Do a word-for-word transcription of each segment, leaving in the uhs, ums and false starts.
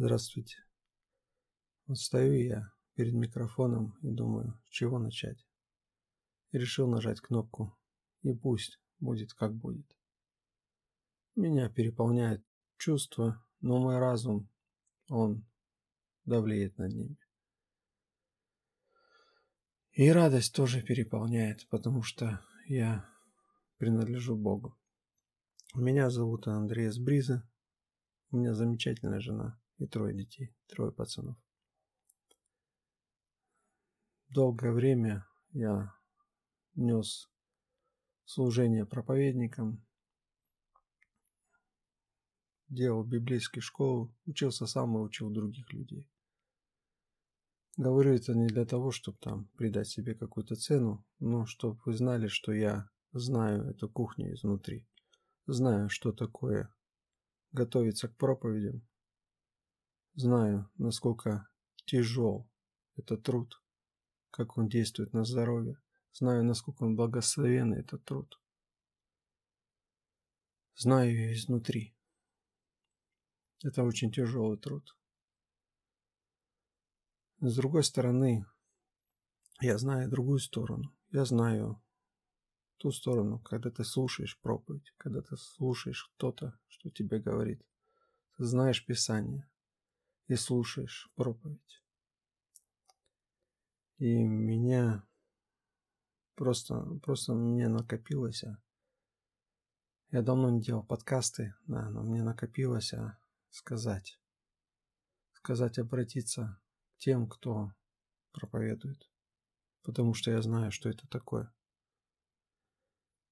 Здравствуйте. Вот стою я перед микрофоном и думаю, с чего начать. И решил нажать кнопку, и пусть будет как будет. Меня переполняет чувство, но мой разум, он давлеет над ними. И радость тоже переполняет, потому что я принадлежу Богу. Меня зовут Андрей Сбриза. У меня замечательная жена и трое детей, трое пацанов. Долгое время я нес служение проповедником, делал библейские школы, учился сам и учил других людей. Говорю это не для того, чтобы там придать себе какую-то цену, но чтобы вы знали, что я знаю эту кухню изнутри, знаю, что такое готовиться к проповедям, знаю, насколько тяжел этот труд, как он действует на здоровье, знаю, насколько он благословенный этот труд, знаю ее изнутри. Это очень тяжелый труд. С другой стороны, я знаю другую сторону. Я знаю ту сторону, когда ты слушаешь проповедь, когда ты слушаешь кто-то, что тебе говорит. Ты знаешь Писание и слушаешь проповедь. И меня просто, просто мне накопилось. Я давно не делал подкасты, да, но мне накопилось сказать. Сказать, обратиться к тем, кто проповедует. Потому что я знаю, что это такое.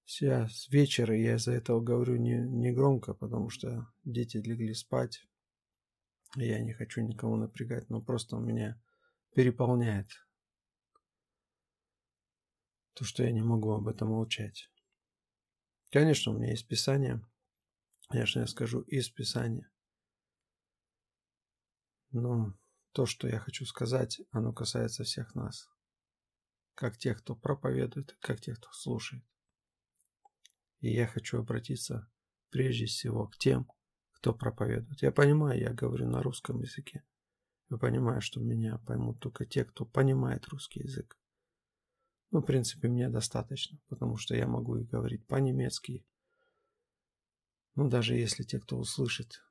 Сейчас вечер, и я из-за этого говорю не, не громко, потому что дети легли спать. Я не хочу никого напрягать, но просто меня переполняет то, что я не могу об этом молчать. Конечно, у меня есть Писание. Конечно, я скажу из Писания. Но то, что я хочу сказать, оно касается всех нас. Как тех, кто проповедует, как тех, кто слушает. И я хочу обратиться прежде всего к тем, кто проповедует. Я понимаю, я говорю на русском языке. Я понимаю, что меня поймут только те, кто понимает русский язык. Ну, в принципе, мне достаточно, потому что я могу и говорить по-немецки. Ну, даже если те, кто услышит,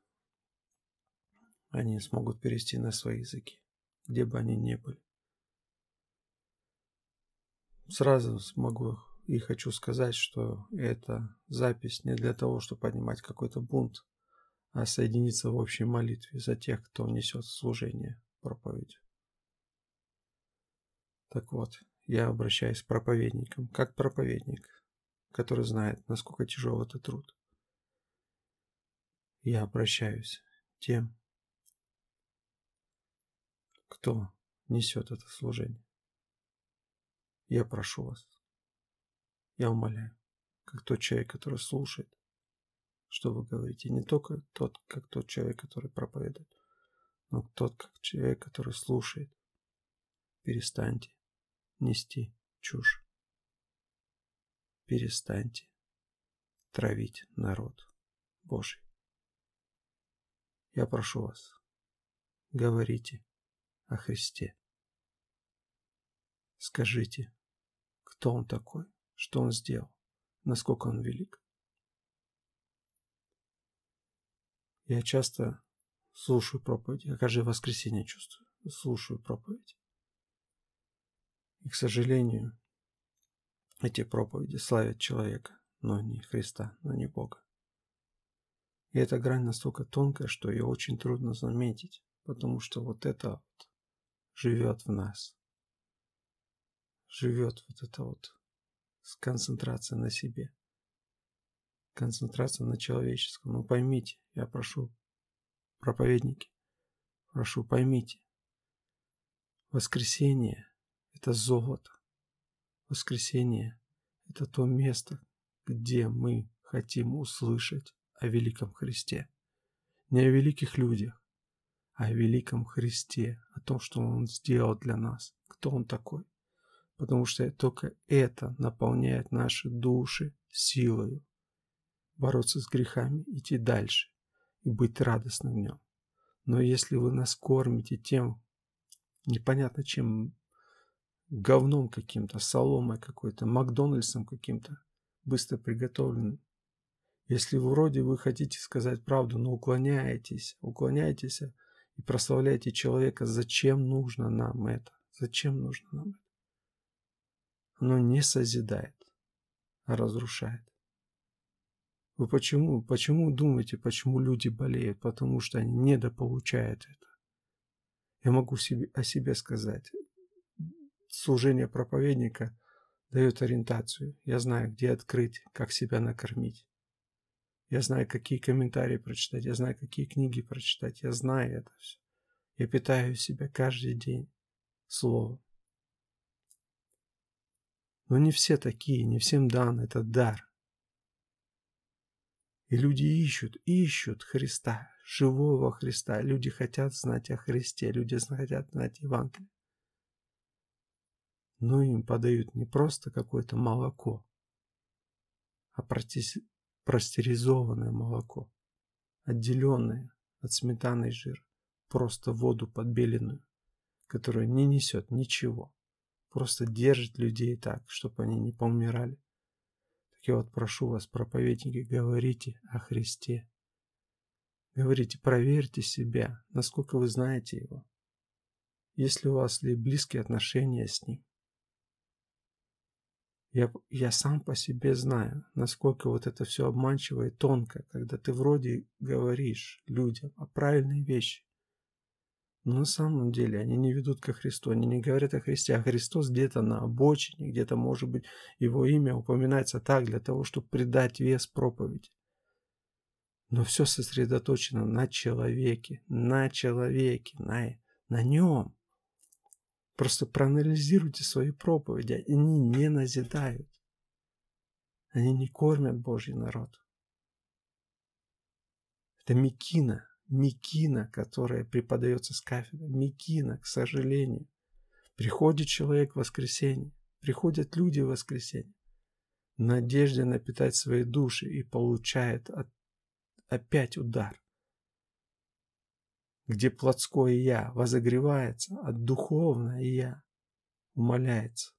они смогут перевести на свои языки, где бы они ни были. Сразу смогу... И хочу сказать, что эта запись не для того, чтобы поднимать какой-то бунт, а соединиться в общей молитве за тех, кто несет служение проповеди. Так вот, я обращаюсь к проповедникам, как проповедник, который знает, насколько тяжел этот труд. Я обращаюсь к тем, кто несет это служение. Я прошу вас. Я умоляю, как тот человек, который слушает, что вы говорите, не только тот, как тот человек, который проповедует, но тот, как человек, который слушает, перестаньте нести чушь. Перестаньте травить народ Божий. Я прошу вас, говорите о Христе. Скажите, кто Он такой? Что Он сделал, насколько Он велик. Я часто слушаю проповеди, я каждое воскресенье чувствую, слушаю проповеди. И, к сожалению, эти проповеди славят человека, но не Христа, но не Бога. И эта грань настолько тонкая, что ее очень трудно заметить, потому что вот это вот живет в нас. Живет вот это вот. С концентрацией на себе, концентрация на человеческом. Но поймите, я прошу, проповедники, прошу, поймите, воскресение – это золото. Воскресение – это то место, где мы хотим услышать о великом Христе. Не о великих людях, а о великом Христе, о том, что Он сделал для нас, кто Он такой. Потому что только это наполняет наши души силою бороться с грехами, идти дальше и быть радостным в нем. Но если вы нас кормите тем, непонятно чем, говном каким-то, соломой какой-то, Макдональдсом каким-то, быстро приготовленным, если вроде вы хотите сказать правду, но уклоняетесь, уклоняетесь и прославляете человека, зачем нужно нам это? Зачем нужно нам это? Оно не созидает, а разрушает. Вы почему, почему думаете, почему люди болеют? Потому что они недополучают это. Я могу себе, о себе сказать. Служение проповедника дает ориентацию. Я знаю, где открыть, как себя накормить. Я знаю, какие комментарии прочитать. Я знаю, какие книги прочитать. Я знаю это все. Я питаю себя каждый день словом. Но не все такие, не всем дан этот дар. И люди ищут, ищут Христа, живого Христа. Люди хотят знать о Христе, люди хотят знать Евангелие. Но им подают не просто какое-то молоко, а пастеризованное молоко, отделенное от сметаны и жира, просто воду подбеленную, которая не несет ничего, просто держит людей так, чтобы они не поумирали. Я вот прошу вас, проповедники, говорите о Христе. Говорите, проверьте себя, насколько вы знаете Его. Есть ли у вас ли близкие отношения с Ним? Я, я сам по себе знаю, насколько вот это все обманчиво и тонко, когда ты вроде говоришь людям о правильной вещи, но на самом деле они не ведут ко Христу, они не говорят о Христе, а Христос где-то на обочине, где-то, может быть, Его имя упоминается так, для того, чтобы придать вес проповеди. Но все сосредоточено на человеке, на человеке, на, на нем. Просто проанализируйте свои проповеди, они не назидают, они не кормят Божий народ. Это мекина. Мекина, которая преподается с кафедры. Мекина, к сожалению. Приходит человек в воскресенье. Приходят люди в воскресенье. В надежде напитать свои души и получает от, опять удар. Где плотское я возогревается, а духовное я умаляется.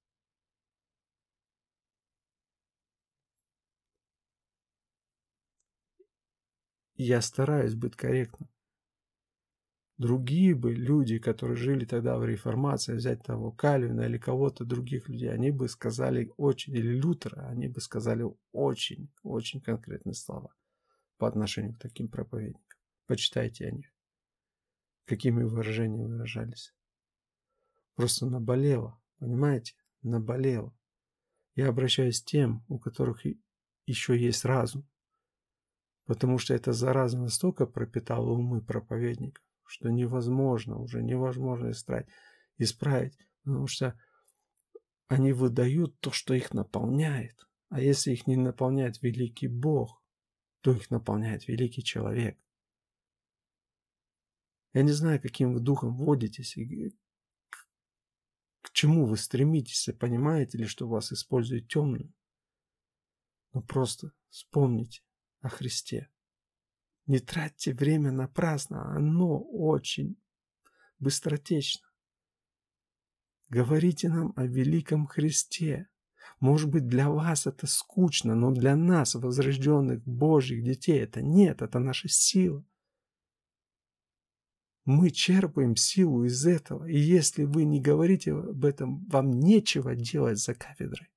Я стараюсь быть корректным. Другие бы люди, которые жили тогда в реформации, взять того Кальвина или кого-то других людей, они бы сказали очень, или Лютера, они бы сказали очень, очень конкретные слова по отношению к таким проповедникам. Почитайте о них. Какими выражениями выражались. Просто наболело, понимаете? Наболело. Я обращаюсь к тем, у которых еще есть разум. Потому что эта зараза настолько пропитала умы проповедников, что невозможно уже, невозможно исправить, потому что они выдают то, что их наполняет. А если их не наполняет великий Бог, то их наполняет великий человек. Я не знаю, каким вы духом водитесь, и к, к чему вы стремитесь, понимаете ли, что вас используют темную. Но просто вспомните о Христе. Не тратьте время напрасно, оно очень быстротечно. Говорите нам о великом Христе. Может быть, для вас это скучно, но для нас, возрожденных Божьих детей, это нет, это наша сила. Мы черпаем силу из этого, и если вы не говорите об этом, вам нечего делать за кафедрой.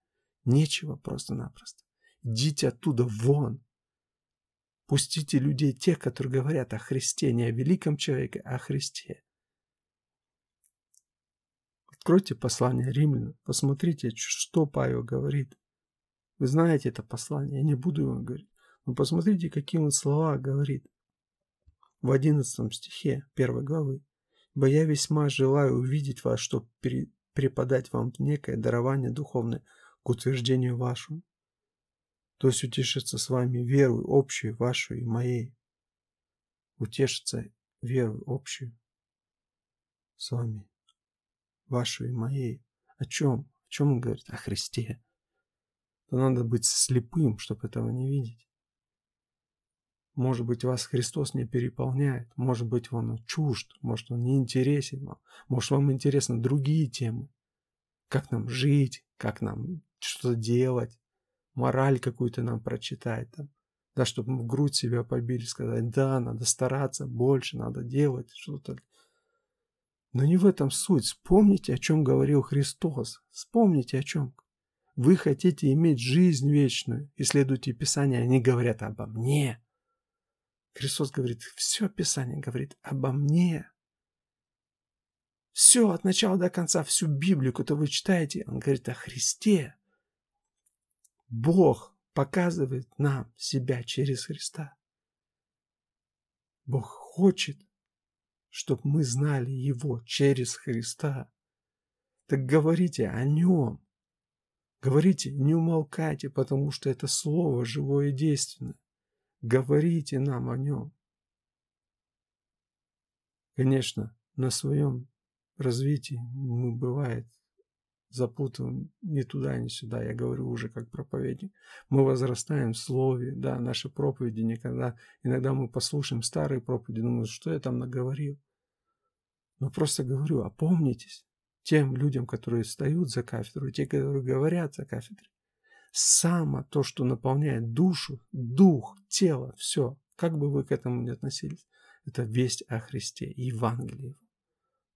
Нечего просто-напросто. Идите оттуда вон. Пустите людей, тех, которые говорят о Христе, не о великом человеке, а о Христе. Откройте послание Римлянам, посмотрите, что Павел говорит. Вы знаете это послание, я не буду его говорить. Но посмотрите, какие он слова говорит. В одиннадцатом стихе первой главы. «Ибо я весьма желаю увидеть вас, чтобы преподать вам некое дарование духовное к утверждению вашему. То есть утешится с вами верою общей, вашей и моей. Утешится верою общей с вами, вашей и моей». О чем? О чем он говорит? О Христе. То надо быть слепым, чтобы этого не видеть. Может быть, вас Христос не переполняет, может быть, он чужд, может, он не интересен вам, может, вам интересны другие темы. Как нам жить, как нам что-то делать, мораль какую-то нам прочитать, там, да, чтобы мы в грудь себя побили, сказать, да, надо стараться больше, надо делать что-то. Но не в этом суть. Вспомните, о чем говорил Христос. Вспомните, о чем. Вы хотите иметь жизнь вечную. Исследуйте Писание, они говорят обо мне. Христос говорит, все Писание говорит обо мне. Все, от начала до конца, всю Библию, которую вы читаете, он говорит о Христе. Бог показывает нам себя через Христа. Бог хочет, чтобы мы знали Его через Христа. Так говорите о Нем. Говорите, не умолкайте, потому что это Слово живое и действенное. Говорите нам о Нем. Конечно, на своем развитии мы, бывает, запутываем ни туда, ни сюда. Я говорю уже как проповедник. Мы возрастаем в слове, да, наши проповеди никогда. Иногда мы послушаем старые проповеди, думаем, что я там наговорил. Но просто говорю, опомнитесь тем людям, которые встают за кафедру, те, которые говорят за кафедрой. Само то, что наполняет душу, дух, тело, все, как бы вы к этому ни относились, это весть о Христе, Евангелие.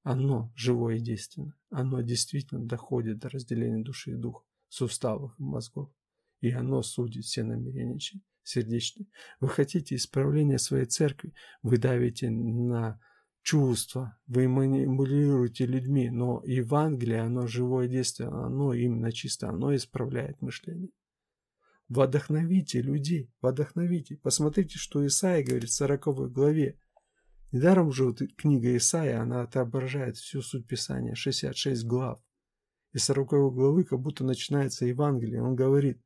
Оно живое и действенное. Оно действительно доходит до разделения души и духа, суставов и мозгов. И оно судит все намерения сердечные. Вы хотите исправления своей церкви, вы давите на чувства, вы манипулируете людьми, но Евангелие, оно живое и действенное, оно именно чисто, оно исправляет мышление. Вдохновите людей, вдохновите. Посмотрите, что Исаия говорит в сороковой главе. Недаром же вот книга Исаия, она отображает всю суть Писания, шестьдесят шесть глав. Из сороковой главы как будто начинается Евангелие. Он говорит,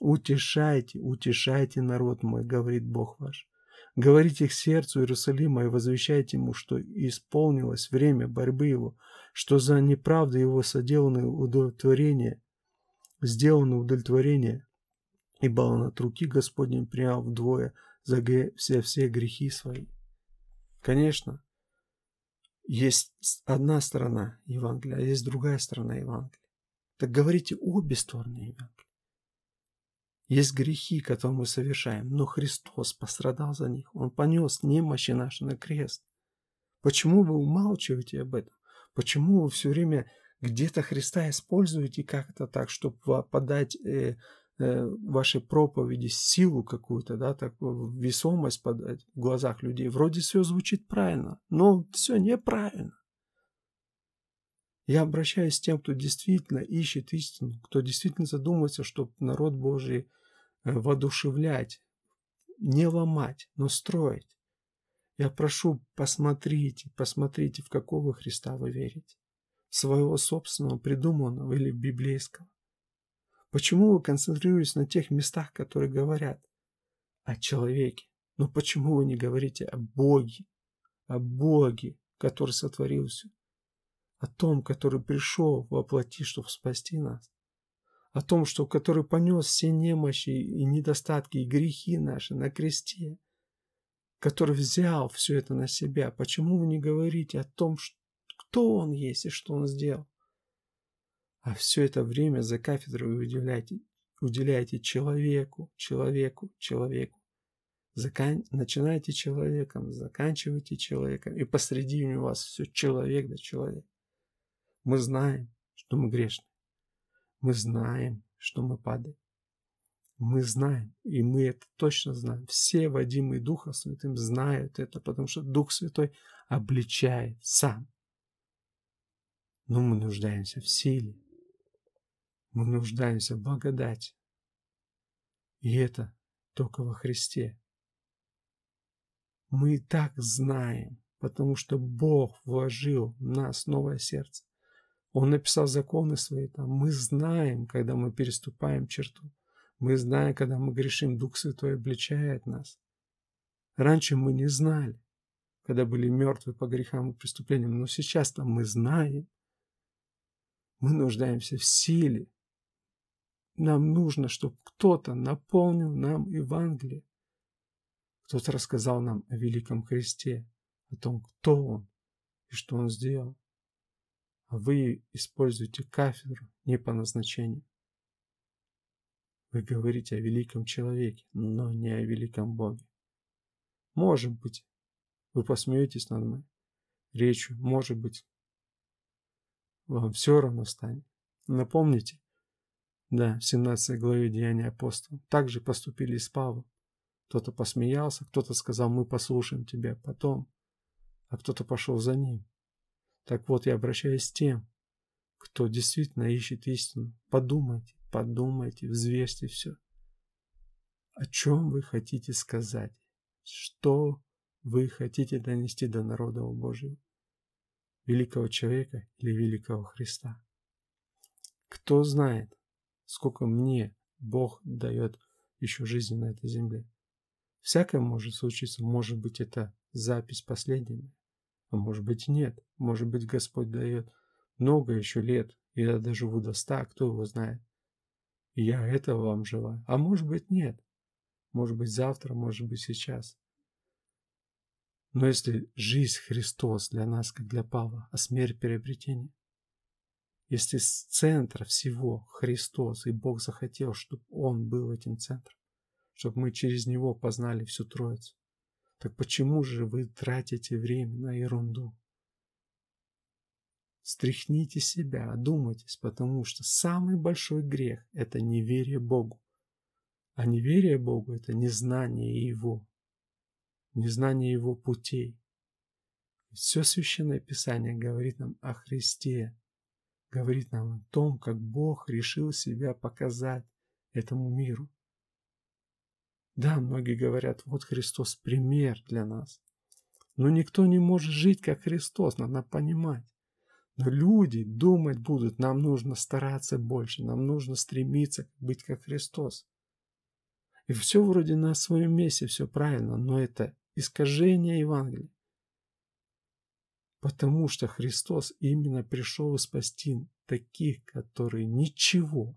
утешайте, утешайте народ мой, говорит Бог ваш. Говорите к сердцу Иерусалима и возвещайте ему, что исполнилось время борьбы его, что за неправду его соделано удовлетворение, сделано удовлетворение, ибо он от руки Господней принял вдвое за все, все грехи свои. Конечно, есть одна сторона Евангелия, а есть другая сторона Евангелия. Так говорите обе стороны Евангелия. Есть грехи, которые мы совершаем, но Христос пострадал за них. Он понес немощи наши на крест. Почему вы умалчиваете об этом? Почему вы все время где-то Христа используете как-то так, чтобы подать э, э, вашей проповеди силу какую-то, да, так, весомость подать в глазах людей? Вроде все звучит правильно, но все неправильно. Я обращаюсь к тем, кто действительно ищет истину, кто действительно задумывается, чтобы народ Божий воодушевлять, не ломать, но строить. Я прошу, посмотрите, посмотрите, в какого Христа вы верите. Своего собственного, придуманного или библейского. Почему вы концентрируетесь на тех местах, которые говорят о человеке? Но почему вы не говорите о Боге, о Боге, который сотворил все? О том, который пришел во плоти, чтобы спасти нас, о том, что который понес все немощи и недостатки, и грехи наши на кресте, который взял все это на себя. Почему вы не говорите о том, кто он есть и что он сделал? А все это время за кафедрой вы уделяете, уделяете человеку, человеку, человеку. Закан... Начинайте человеком, заканчивайте человеком, и посреди у вас все человек да человек. Мы знаем, что мы грешны. Мы знаем, что мы падаем. Мы знаем, и мы это точно знаем. Все водимые Духом Святым знают это, потому что Дух Святой обличает сам. Но мы нуждаемся в силе. Мы нуждаемся в благодати. И это только во Христе. Мы и так знаем, потому что Бог вложил в нас новое сердце. Он написал законы свои там. Мы знаем, когда мы переступаем черту. Мы знаем, когда мы грешим. Дух Святой обличает нас. Раньше мы не знали, когда были мертвы по грехам и преступлениям. Но сейчас-то мы знаем. Мы нуждаемся в силе. Нам нужно, чтобы кто-то наполнил нам Евангелие. Кто-то рассказал нам о великом Христе, о том, кто Он и что Он сделал. А вы используете кафедру не по назначению. Вы говорите о великом человеке, но не о великом Боге. Может быть, вы посмеетесь над моей речью, может быть, вам все равно станет. Напомните, да, в семнадцатой главе Деяния апостолов также поступили с Павлом. Кто-то посмеялся, кто-то сказал, мы послушаем тебя потом, а кто-то пошел за ним. Так вот, я обращаюсь к тем, кто действительно ищет истину. Подумайте, подумайте, взвесьте все. О чем вы хотите сказать? Что вы хотите донести до народа Божьего? Великого человека или великого Христа? Кто знает, сколько мне Бог дает еще жизни на этой земле? Всякое может случиться. Может быть, это запись последняя, а может быть, нет. Может быть, Господь дает много еще лет, и я доживу до ста, кто его знает. И я этого вам желаю. А может быть, нет. Может быть, завтра, может быть, сейчас. Но если жизнь Христос для нас, как для Павла, а смерть приобретение, если с центра всего Христос, и Бог захотел, чтобы Он был этим центром, чтобы мы через Него познали всю Троицу, так почему же вы тратите время на ерунду? Стряхните себя, одумайтесь, потому что самый большой грех – это неверие Богу. А неверие Богу – это незнание Его, незнание Его путей. Все Священное Писание говорит нам о Христе, говорит нам о том, как Бог решил себя показать этому миру. Да, многие говорят, вот Христос пример для нас. Но никто не может жить, как Христос, надо понимать. Но люди думать будут, нам нужно стараться больше, нам нужно стремиться быть как Христос. И все вроде на своем месте, все правильно, но это искажение Евангелия. Потому что Христос именно пришел спасти таких, которые ничего,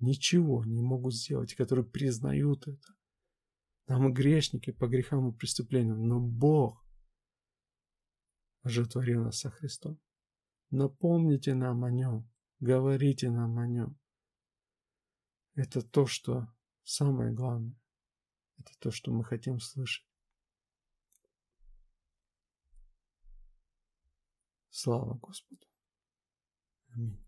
ничего не могут сделать, которые признают это. Да, мы грешники по грехам и преступлениям, но Бог оживотворил нас со Христом. Напомните нам о Нем, говорите нам о Нем. Это то, что самое главное. Это то, что мы хотим слышать. Слава Господу. Аминь.